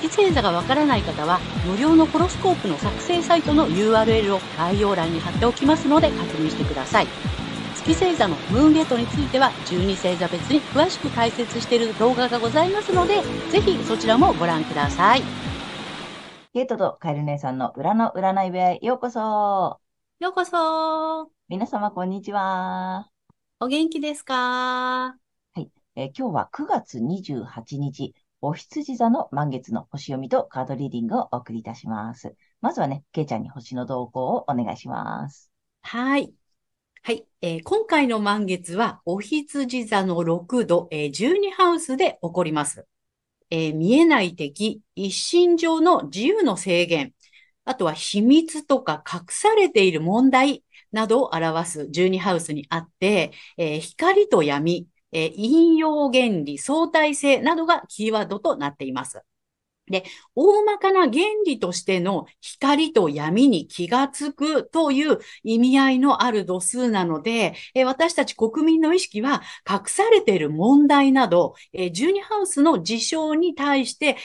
月星座がわからない方は無料のホロスコープの作成サイトの URL を概要欄に貼っておきますので確認してください。月星座のムーンゲートについては12星座別に詳しく解説している動画がございますのでぜひそちらもご覧ください。ケイトとカエル姉さんの裏の占い部屋へようこそ。ようこそ。皆様こんにちは。お元気ですか？はい、今日は9月28日お羊座の満月の星読みとカードリーディングをお送りいたします。まずはね、けいちゃんに星の動向をお願いします。はい。はい、今回の満月は、お羊座の6度、12ハウスで起こります。見えない敵、一身上の自由の制限、あとは秘密とか隠されている問題などを表す12ハウスにあって、光と闇、引用原理、相対性などがキーワードとなっています。で、大まかな原理としての光と闇に気がつくという意味合いのある度数なので、私たち国民の意識は隠されている問題など、12ハウスの事象に対して、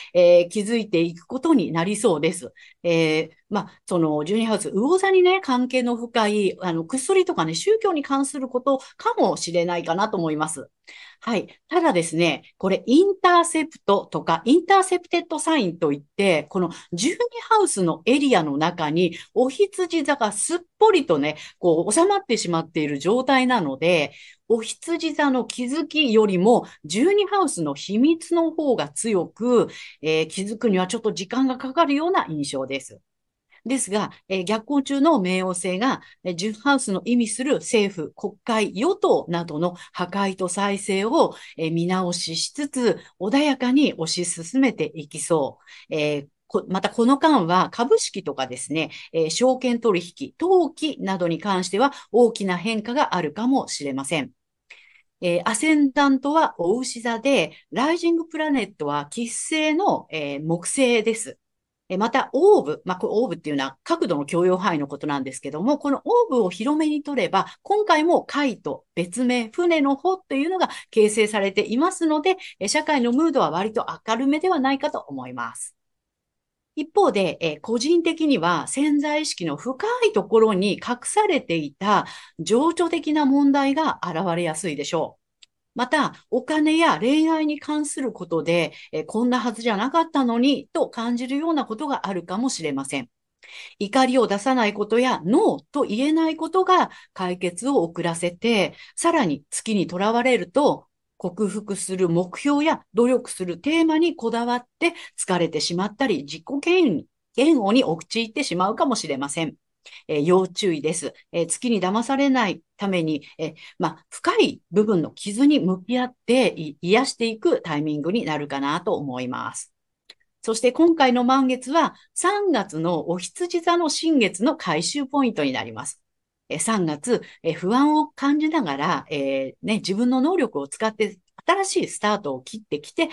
気づいていくことになりそうです。その12ハウス、魚座にね、関係の深い、薬とかね、宗教に関することかもしれないかなと思います。はい。ただですね、これ、インターセプトとか、インターセプテッドサインといって、この12ハウスのエリアの中に、お羊座がすっぽりとね、こう、収まってしまっている状態なので、お羊座の気づきよりも12ハウスの秘密の方が強く、気づくにはちょっと時間がかかるような印象です。ですが、逆行中の冥王星が、10ハウスの意味する政府、国会、与党などの破壊と再生を、見直ししつつ、穏やかに推し進めていきそう。またこの間は株式とかですね、証券取引、投機などに関しては大きな変化があるかもしれません。アセンダントはお牛座で、ライジングプラネットは吉星の、木星です。また、オーブ。オーブっていうのは角度の許容範囲のことなんですけども、このオーブを広めにとれば、今回も海と別名、船の帆というのが形成されていますので、社会のムードは割と明るめではないかと思います。一方で、個人的には潜在意識の深いところに隠されていた情緒的な問題が現れやすいでしょう。また、お金や恋愛に関することで、こんなはずじゃなかったのに、と感じるようなことがあるかもしれません。怒りを出さないことや、ノーと言えないことが解決を遅らせて、さらに月にとらわれると、克服する目標や努力するテーマにこだわって、疲れてしまったり、自己嫌悪に陥ってしまうかもしれません。要注意です。月に騙されないために、深い部分の傷に向き合って癒していくタイミングになるかなと思います。そして今回の満月は3月のお羊座の新月の回収ポイントになります。3月、不安を感じながら、自分の能力を使って新しいスタートを切ってきて、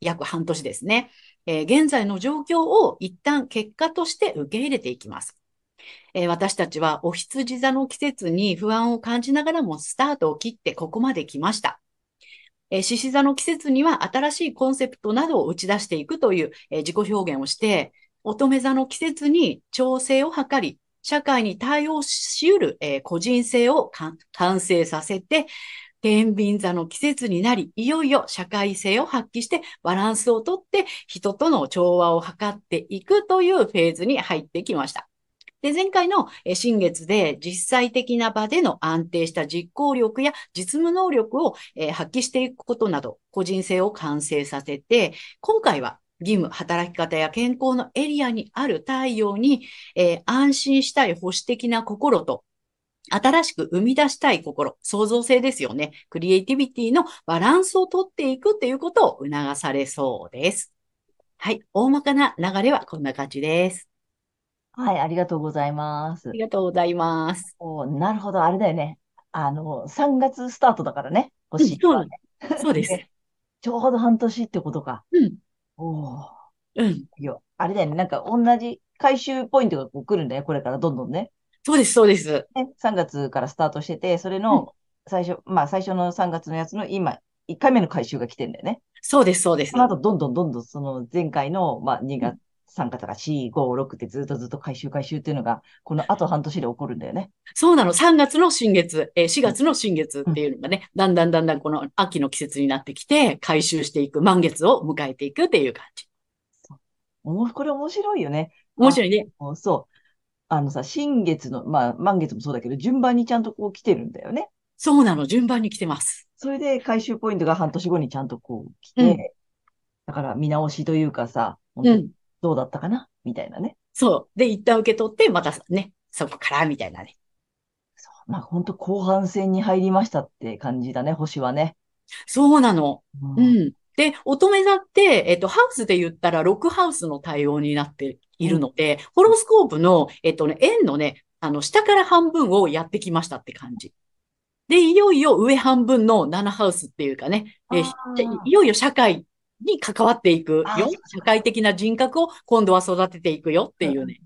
約半年ですね。現在の状況を一旦結果として受け入れていきます。私たちはお羊座の季節に不安を感じながらもスタートを切ってここまで来ました。獅子座の季節には新しいコンセプトなどを打ち出していくという自己表現をして、乙女座の季節に調整を図り、社会に対応し得る個人性を完成させて、天秤座の季節になり、いよいよ社会性を発揮してバランスをとって人との調和を図っていくというフェーズに入ってきました。で、前回の新月で実際的な場での安定した実行力や実務能力を発揮していくことなど、個人性を完成させて、今回は義務、働き方や健康のエリアにある太陽に、安心したい保守的な心と、新しく生み出したい心、創造性ですよね。クリエイティビティのバランスをとっていくということを促されそうです。はい。大まかな流れはこんな感じです。はい、ありがとうございまありす。がとうございます。なるほど、あれだよね。3月スタートだからね、欲しいのそうはなね。の。そうです。ね、ちょうど半年ってことか。うん。おー、うん。いいよ。あれだよね、なんか同じ回収ポイントがこう来るんだよ、これからどんどんね。そうです、そうです。ね、3月からスタートしてて、それうん。の最初の3月のやつの今、1回目の回収が来てんだよね。そうです、そうでそのす。後、どんどん、その前回の、う2ん月、3月が4、5、6ってずっと回収っていうのが、この後半年で起こるんだよね。そうなの。3月の新月、う4ん月の新月うっんていうのがね、だんだんこの秋の季節になってきて、回収していく、満月を迎えていくっていう感じ。そうこれ面白いよね。面白いね。そう。新月の、満月もそうだけど、順番にちゃんとこう来てるんだよね。そうなの。順番に来てます。それで回収ポイントが半年後にちゃんとこう来うん、て、だから見直しというかさ、本う当にん。どうだったかなみたいなね。そう。で、一旦受け取って、またね、そこから、みたいなね。本当後半戦に入りましたって感じだね、星はね。そうなの。ううん。ん。で、乙女座って、ハウスで言ったら6ハウスの対応になってういるんので、ホロスコープの、円のね、下から半分をやってきましたって感じ。で、いよいよ上半分の7ハウスっていうかね、いあよいよ社会に関わっていくよ。そう社会的な人格を今度は育てていくよってだ。いうね、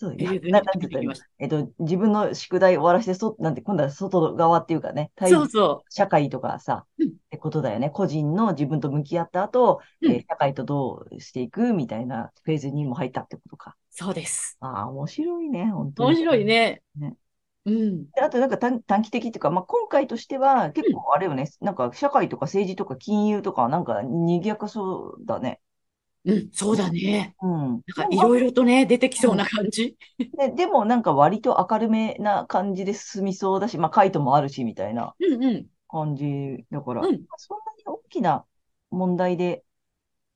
そう、いうふうになんて言っ決めてたきました。自分の宿題終わらせて、なんて、今度は外側っていうかね、そうそ社会とかさ、う。ってことだよね。個人の自分と向き合った後、うん。社会とどうしていくみたいなフェーズにも入ったってことか。そうです。面白いね、本当面に。白いね。ねうん。であと、なんか短期的っていうか、今回としては、う結ん。構あれよね、なんか社会とか政治とか金融とか、なんか賑やかそうだね。そうだね。なんでかいも、ろいろとね、出てきそううん。な感じ。ね、でも、なんか割と明るめな感じで進みそうだし、カイトもあるし、みたいなうんうん。感じだから、うん。そんなに大きな問題で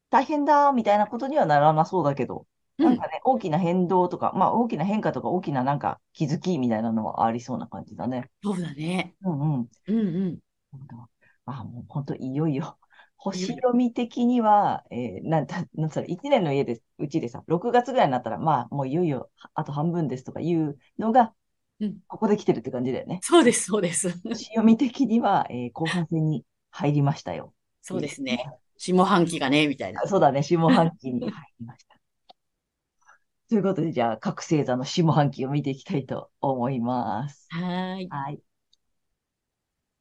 大変だ、みたいなことにはならなそうだけど、うなんん。かね、大きな変動とか、大きな変化とか、大きななんか気づきみたいなのはありそうな感じだね。そうだね。うんうん。うんうん。もう本当、いよいよ。いよ星いよ。読み的には、なんそれ、1年のうちでさ、6月ぐらいになったら、もういよいよ、あと半分ですとかいうのが、うん。ここで来てるって感じだよね。そうです、そうです。星読み的には、後半戦に入りましたよ。っそてういでうすね。ね。下半期がね、みたいな。そうだね、下半期に入りました。ということで、じゃあ、各星座の下半期を見ていきたいと思います。はーい。はい。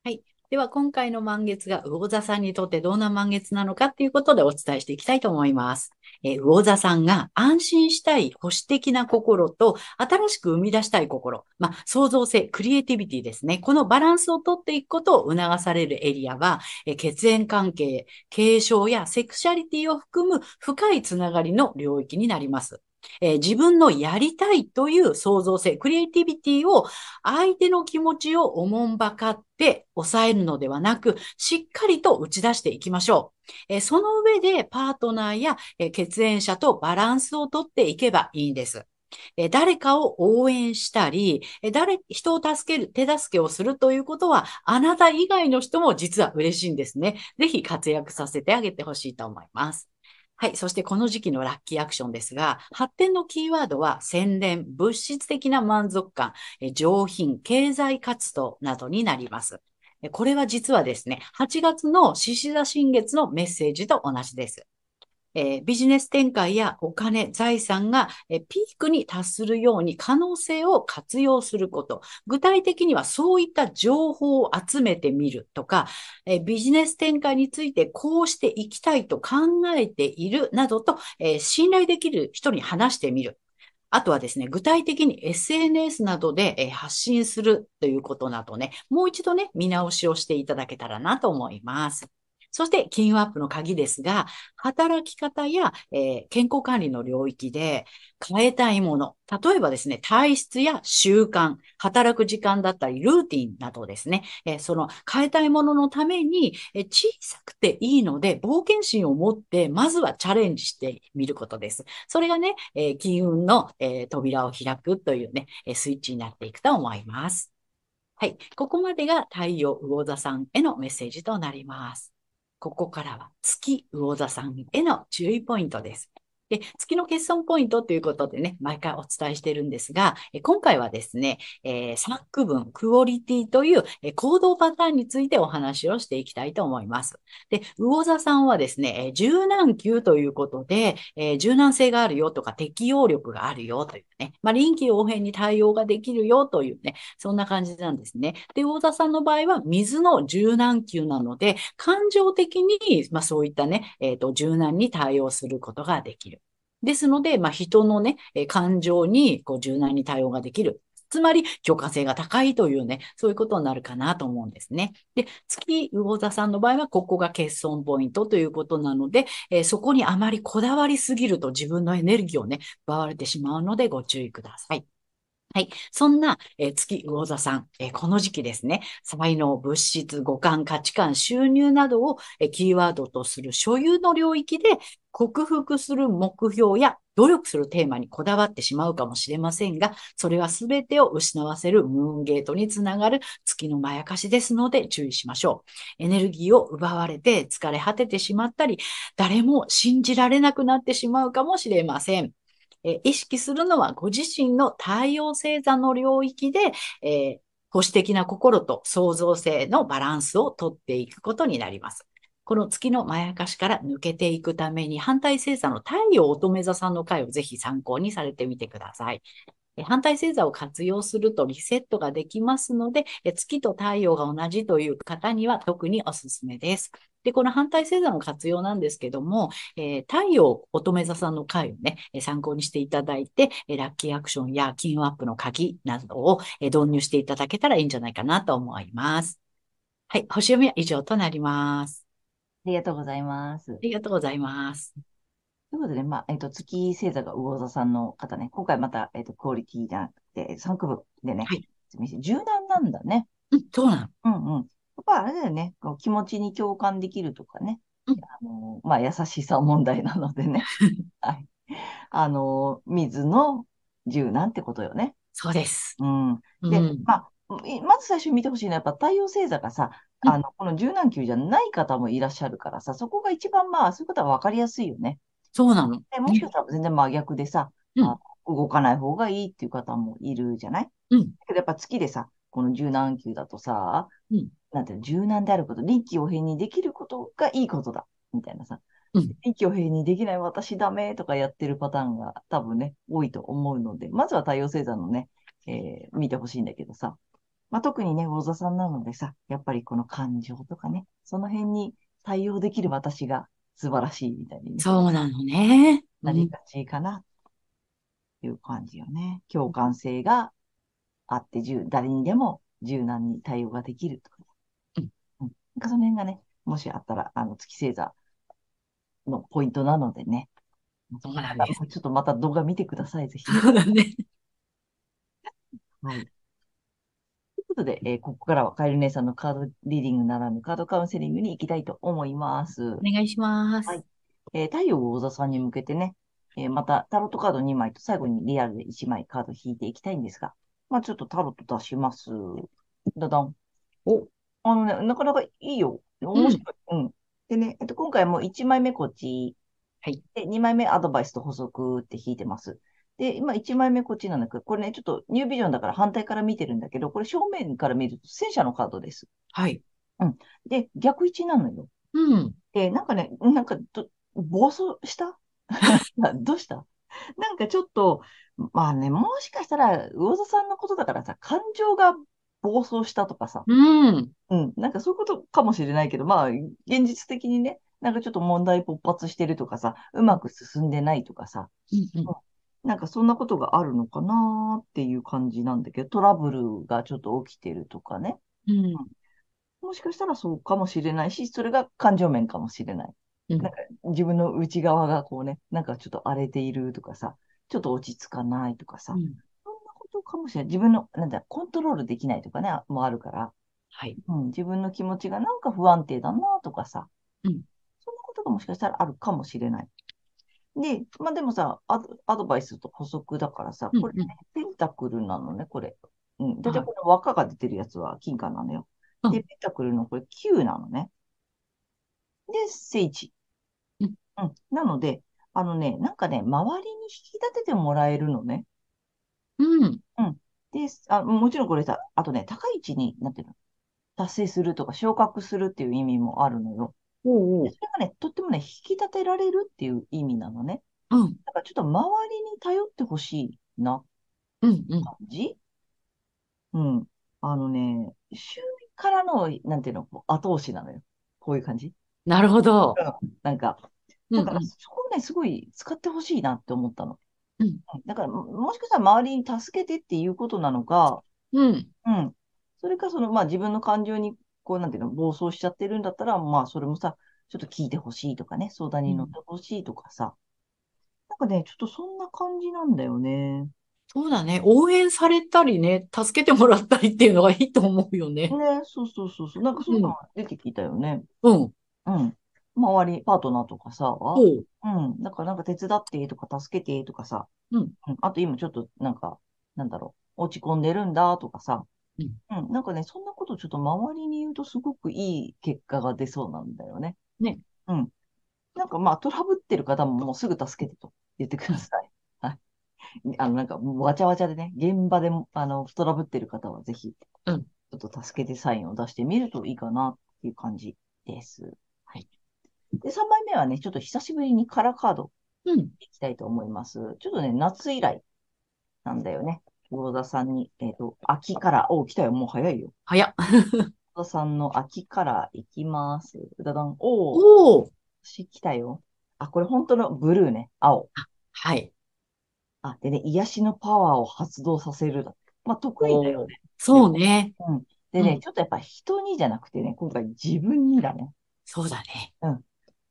はい。では、今回の満月が魚座さんにとってどんな満月なのかっていうことでお伝えしていきたいと思います。魚座さんが安心したい保守的な心と、新しく生み出したい心、創造性、クリエイティビティですね。このバランスをとっていくことを促されるエリアは、血縁関係、継承やセクシャリティを含む深いつながりの領域になります。自分のやりたいという創造性、クリエイティビティを相手の気持ちをおもんばかって抑えるのではなく、しっかりと打ち出していきましょう。その上でパートナーや血縁者とバランスをとっていけばいいんです。誰かを応援したり、人を助ける、手助けをするということは、あなた以外の人も実は嬉しいんですね。ぜひ活躍させてあげてほしいと思います。はい。そしてこの時期のラッキーアクションですが、発展のキーワードは洗練、物質的な満足感、上品、経済活動などになります。これは実はですね、8月の獅子座新月のメッセージと同じです。ビジネス展開やお金、財産がピークに達するように可能性を活用すること。具体的にはそういった情報を集めてみるとか、ビジネス展開についてこうしていきたいと考えているなどと、信頼できる人に話してみる。あとはですね、具体的に SNS などで発信するということなどね、もう一度ね、見直しをしていただけたらなと思います。そして、金運アップの鍵ですが、働き方や、健康管理の領域で変えたいもの、例えばですね、体質や習慣、働く時間だったり、ルーティンなどですね、その変えたいもののために、小さくていいので、冒険心を持って、まずはチャレンジしてみることです。それがね、金運の、扉を開くというね、スイッチになっていくと思います。はい。ここまでが太陽魚座さんへのメッセージとなります。ここからは月魚座さんへの注意ポイントです。で、月の欠損ポイントということでね、毎回お伝えしてるんですが、今回はですね、3区分、クオリティという行動パターンについてお話をしていきたいと思います。で、魚座さんはですね、柔軟球ということで、柔軟性があるよとか適応力があるよというね、臨機応変に対応ができるよというね、そんな感じなんですね。で、魚座さんの場合は水の柔軟球なので、感情的に、そういったね、柔軟に対応することができる。ですので、人のね、感情にこう柔軟に対応ができる。つまり、共感性が高いというね、そういうことになるかなと思うんですね。で、月魚座さんの場合は、ここが欠損ポイントということなので、そこにあまりこだわりすぎると自分のエネルギーをね、奪われてしまうのでご注意ください。はい。そんな、月魚座さん、この時期ですね、才能、物質、五感、価値観、収入などを、キーワードとする所有の領域で、克服する目標や努力するテーマにこだわってしまうかもしれませんが、それは全てを失わせるムーンゲートにつながる月のまやかしですので注意しましょう。エネルギーを奪われて疲れ果ててしまったり、誰も信じられなくなってしまうかもしれません。意識するのはご自身の太陽星座の領域で、保守的な心と創造性のバランスをとっていくことになります。この月のまやかしから抜けていくために、反対星座の太陽乙女座さんの回をぜひ参考にされてみてください。反対星座を活用するとリセットができますので、月と太陽が同じという方には特におすすめです。で、この反対星座の活用なんですけども、太陽乙女座さんの回をね、参考にしていただいて、ラッキーアクションや金運アップの鍵などを導入していただけたらいいんじゃないかなと思います。はい、星読みは以上となります。ありがとうございます。ありがとうございます。ということで、月星座が魚座さんの方ね、今回また、クオリティじゃなくて、3区分でね、はい、柔軟なんだね。うん、そうなの。うんうん。やっぱあれだよね、こう気持ちに共感できるとかね、うん、優しさ問題なのでね、はい。水の柔軟ってことよね。そうです。うん。で、うん、まず最初に見てほしいのは、やっぱ太陽星座がさ、この柔軟球じゃない方もいらっしゃるからさ、そこが一番そういうことは分かりやすいよね。そうなの。もしかしたら全然真逆でさ、動かない方がいいっていう方もいるじゃない？だけどやっぱ月でさ、この柔軟球だとさ、なんていうの、柔軟であること、臨機応変にできることがいいことだ、みたいなさ、臨機応変にできない私ダメとかやってるパターンが多分ね、多いと思うので、まずは太陽星座のね、見てほしいんだけどさ、特にね、魚座さんなのでさ、やっぱりこの感情とかね、その辺に対応できる私が素晴らしいみたいに。そうなのね。なりがちかな、という感じよね。共感性があって、誰にでも柔軟に対応ができるとか、ね。うん。その辺がね、もしあったら、月星座のポイントなのでね。そうなんです。ちょっとまた動画見てください、ぜひ。そうだね。はい。ということで、ここからはカエル姉さんのカードリーディングならぬカードカウンセリングに行きたいと思います。お願いします。はい。太陽魚座さんに向けてね、またタロットカード2枚と最後にリアルで1枚カード引いていきたいんですが、ちょっとタロット出します。ダダン。お、なかなかいいよ。面白い。うん。うん、でね、今回も1枚目こっち。はい。で、2枚目アドバイスと補足って引いてます。で、今1枚目こっちなんだけど、これね、ちょっとニュービジョンだから反対から見てるんだけど、これ正面から見ると戦車のカードです。はい。うん。で、逆位置なのよ。うん。で、暴走したどうしたちょっと、もしかしたら、魚座さんのことだからさ、感情が暴走したとかさ。うん。うん。そういうことかもしれないけど、現実的にね、ちょっと問題勃発してるとかさ、うまく進んでないとかさ。うん。そんなことがあるのかなーっていう感じなんだけど、トラブルがちょっと起きてるとかね。うん。もしかしたらそうかもしれないし、それが感情面かもしれない。うん、自分の内側がこうね、ちょっと荒れているとかさ、ちょっと落ち着かないとかさ、そんなことかもしれない。自分の、コントロールできないとかね、もあるから。はい。うん。自分の気持ちが不安定だなとかさ。うん。そんなことがもしかしたらあるかもしれない。で、でもさ、アドバイスと補足だからさ、これね、ペンタクルなのね、これ。うん。だいたいこの輪っかが出てるやつは金貨なのよ。で、ペンタクルのこれ9なのね。で、聖地。うん。なので、周りに引き立ててもらえるのね。うん。うん。で、もちろんこれさ、あとね、高い位置に、なんていうの、達成するとか昇格するっていう意味もあるのよ。おうおでう。それがね、とってもね、引き立てられるっていう意味なのね。うん。だからちょっと周りに頼ってほしいなうんうん。感じ。うん。周囲からの、なんていうの、こう後押しなのよ。こういう感じ。なるほど。なんか、うだんからうん。そこをね、すごい使ってほしいなって思ったの。うん。だから、もしかしたら周りに助けてっていうことなのか、うん。うん。それか、自分の感情に、こう、なんていうの、暴走しちゃってるんだったら、それもさ、ちょっと聞いてほしいとかね、相談うに乗っんてほしいとかさ。なんかね、ちょっとそんな感じなんだよね。そうだね。応援されたりね、助けてもらったりっていうのがいいと思うよね。ね、そう。なんかそういううのん。が出てきたよね。うん。うん。周り、パートナーとかさ、そう。だからなんか手伝ってとか助けてとかさ、うん。あと今ちょっとなんか、なんだろう、落ち込んでるんだとかさ、うん。なんかね、そんなことちょっと周りに言うとすごくいい結果が出そうなんだよね。ね。うん。なんかトラブってる方ももうすぐ助けてと言ってください。はい。なんかもうわちゃわちゃでね、現場でも、トラブってる方はぜひ、ちうん。ょっと助けてサインを出してみるといいかなっていう感じです。はい。で、3枚目はね、ちょっと久しぶりにカラーカードうん。いきたいと思います。ちょっとね、夏以来なんだよね。魚座さんに、秋から、来たよ、もう早いよ。早っ。魚座さんの秋から行きます。だだん、おお。私来たよ。あ、これ本当のブルーね、青。あはい。あ、でね、癒しのパワーを発動させるだ。得意だよおお。ね。でそうも。ね。でうね、ん。ちょっとやっぱ人にじゃなくてね、今回自分にだね。そうだね。うん。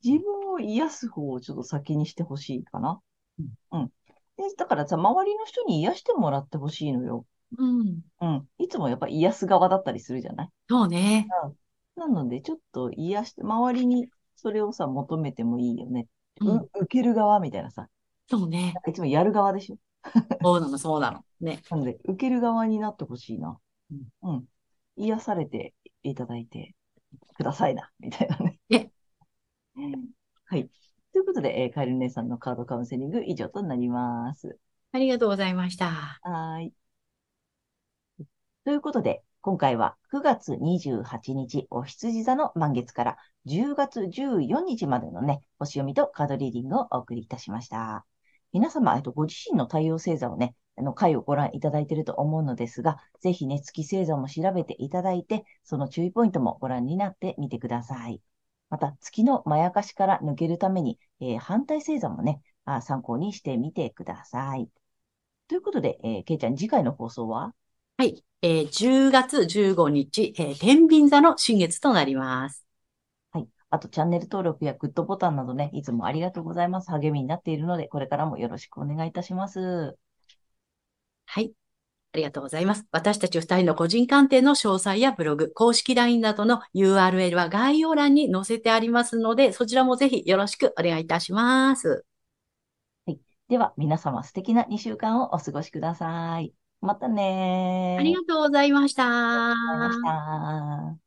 自分を癒す方をちょっと先にしてほしいかな。うんで、だからさ、周りの人に癒してもらってほしいのよ。うんいつもやっぱ癒す側だったりするじゃない。そうね。なので、ちょっと癒して、周りにそれをさ、求めてもいいよね。うん。受ける側みたいなさ、そうね。なんかいつもやる側でしょ。そうなの。ね。なので、受ける側になってほしいな。うんうん。癒されていただいてくださいな、みたいなね。ね。はい。ということで、カエル姉さんのカードカウンセリング以上となります。ありがとうございました。はーい。ということで、今回は9月28日、お羊座の満月から10月14日までのね、星読みとカードリーディングをお送りいたしました。皆様、ご自身の太陽星座をね、回をご覧いただいていると思うのですが、ぜひね、月星座も調べていただいて、その注意ポイントもご覧になってみてください。また、月のまやかしから抜けるために、反対星座もね、参考にしてみてください。ということで、けいちゃん、次回の放送は10月15日、天秤座の新月となります。あと、チャンネル登録やグッドボタンなどね、いつもありがとうございます。励みになっているので、これからもよろしくお願いいたします。はい。ありがとうございます。私たち2人の個人鑑定の詳細やブログ、公式 LINE などの URL は概要欄に載せてありますので、そちらもぜひよろしくお願いいたします。では、皆様素敵な2週間をお過ごしください。またありねがとうございましー。ありがとうございました。た。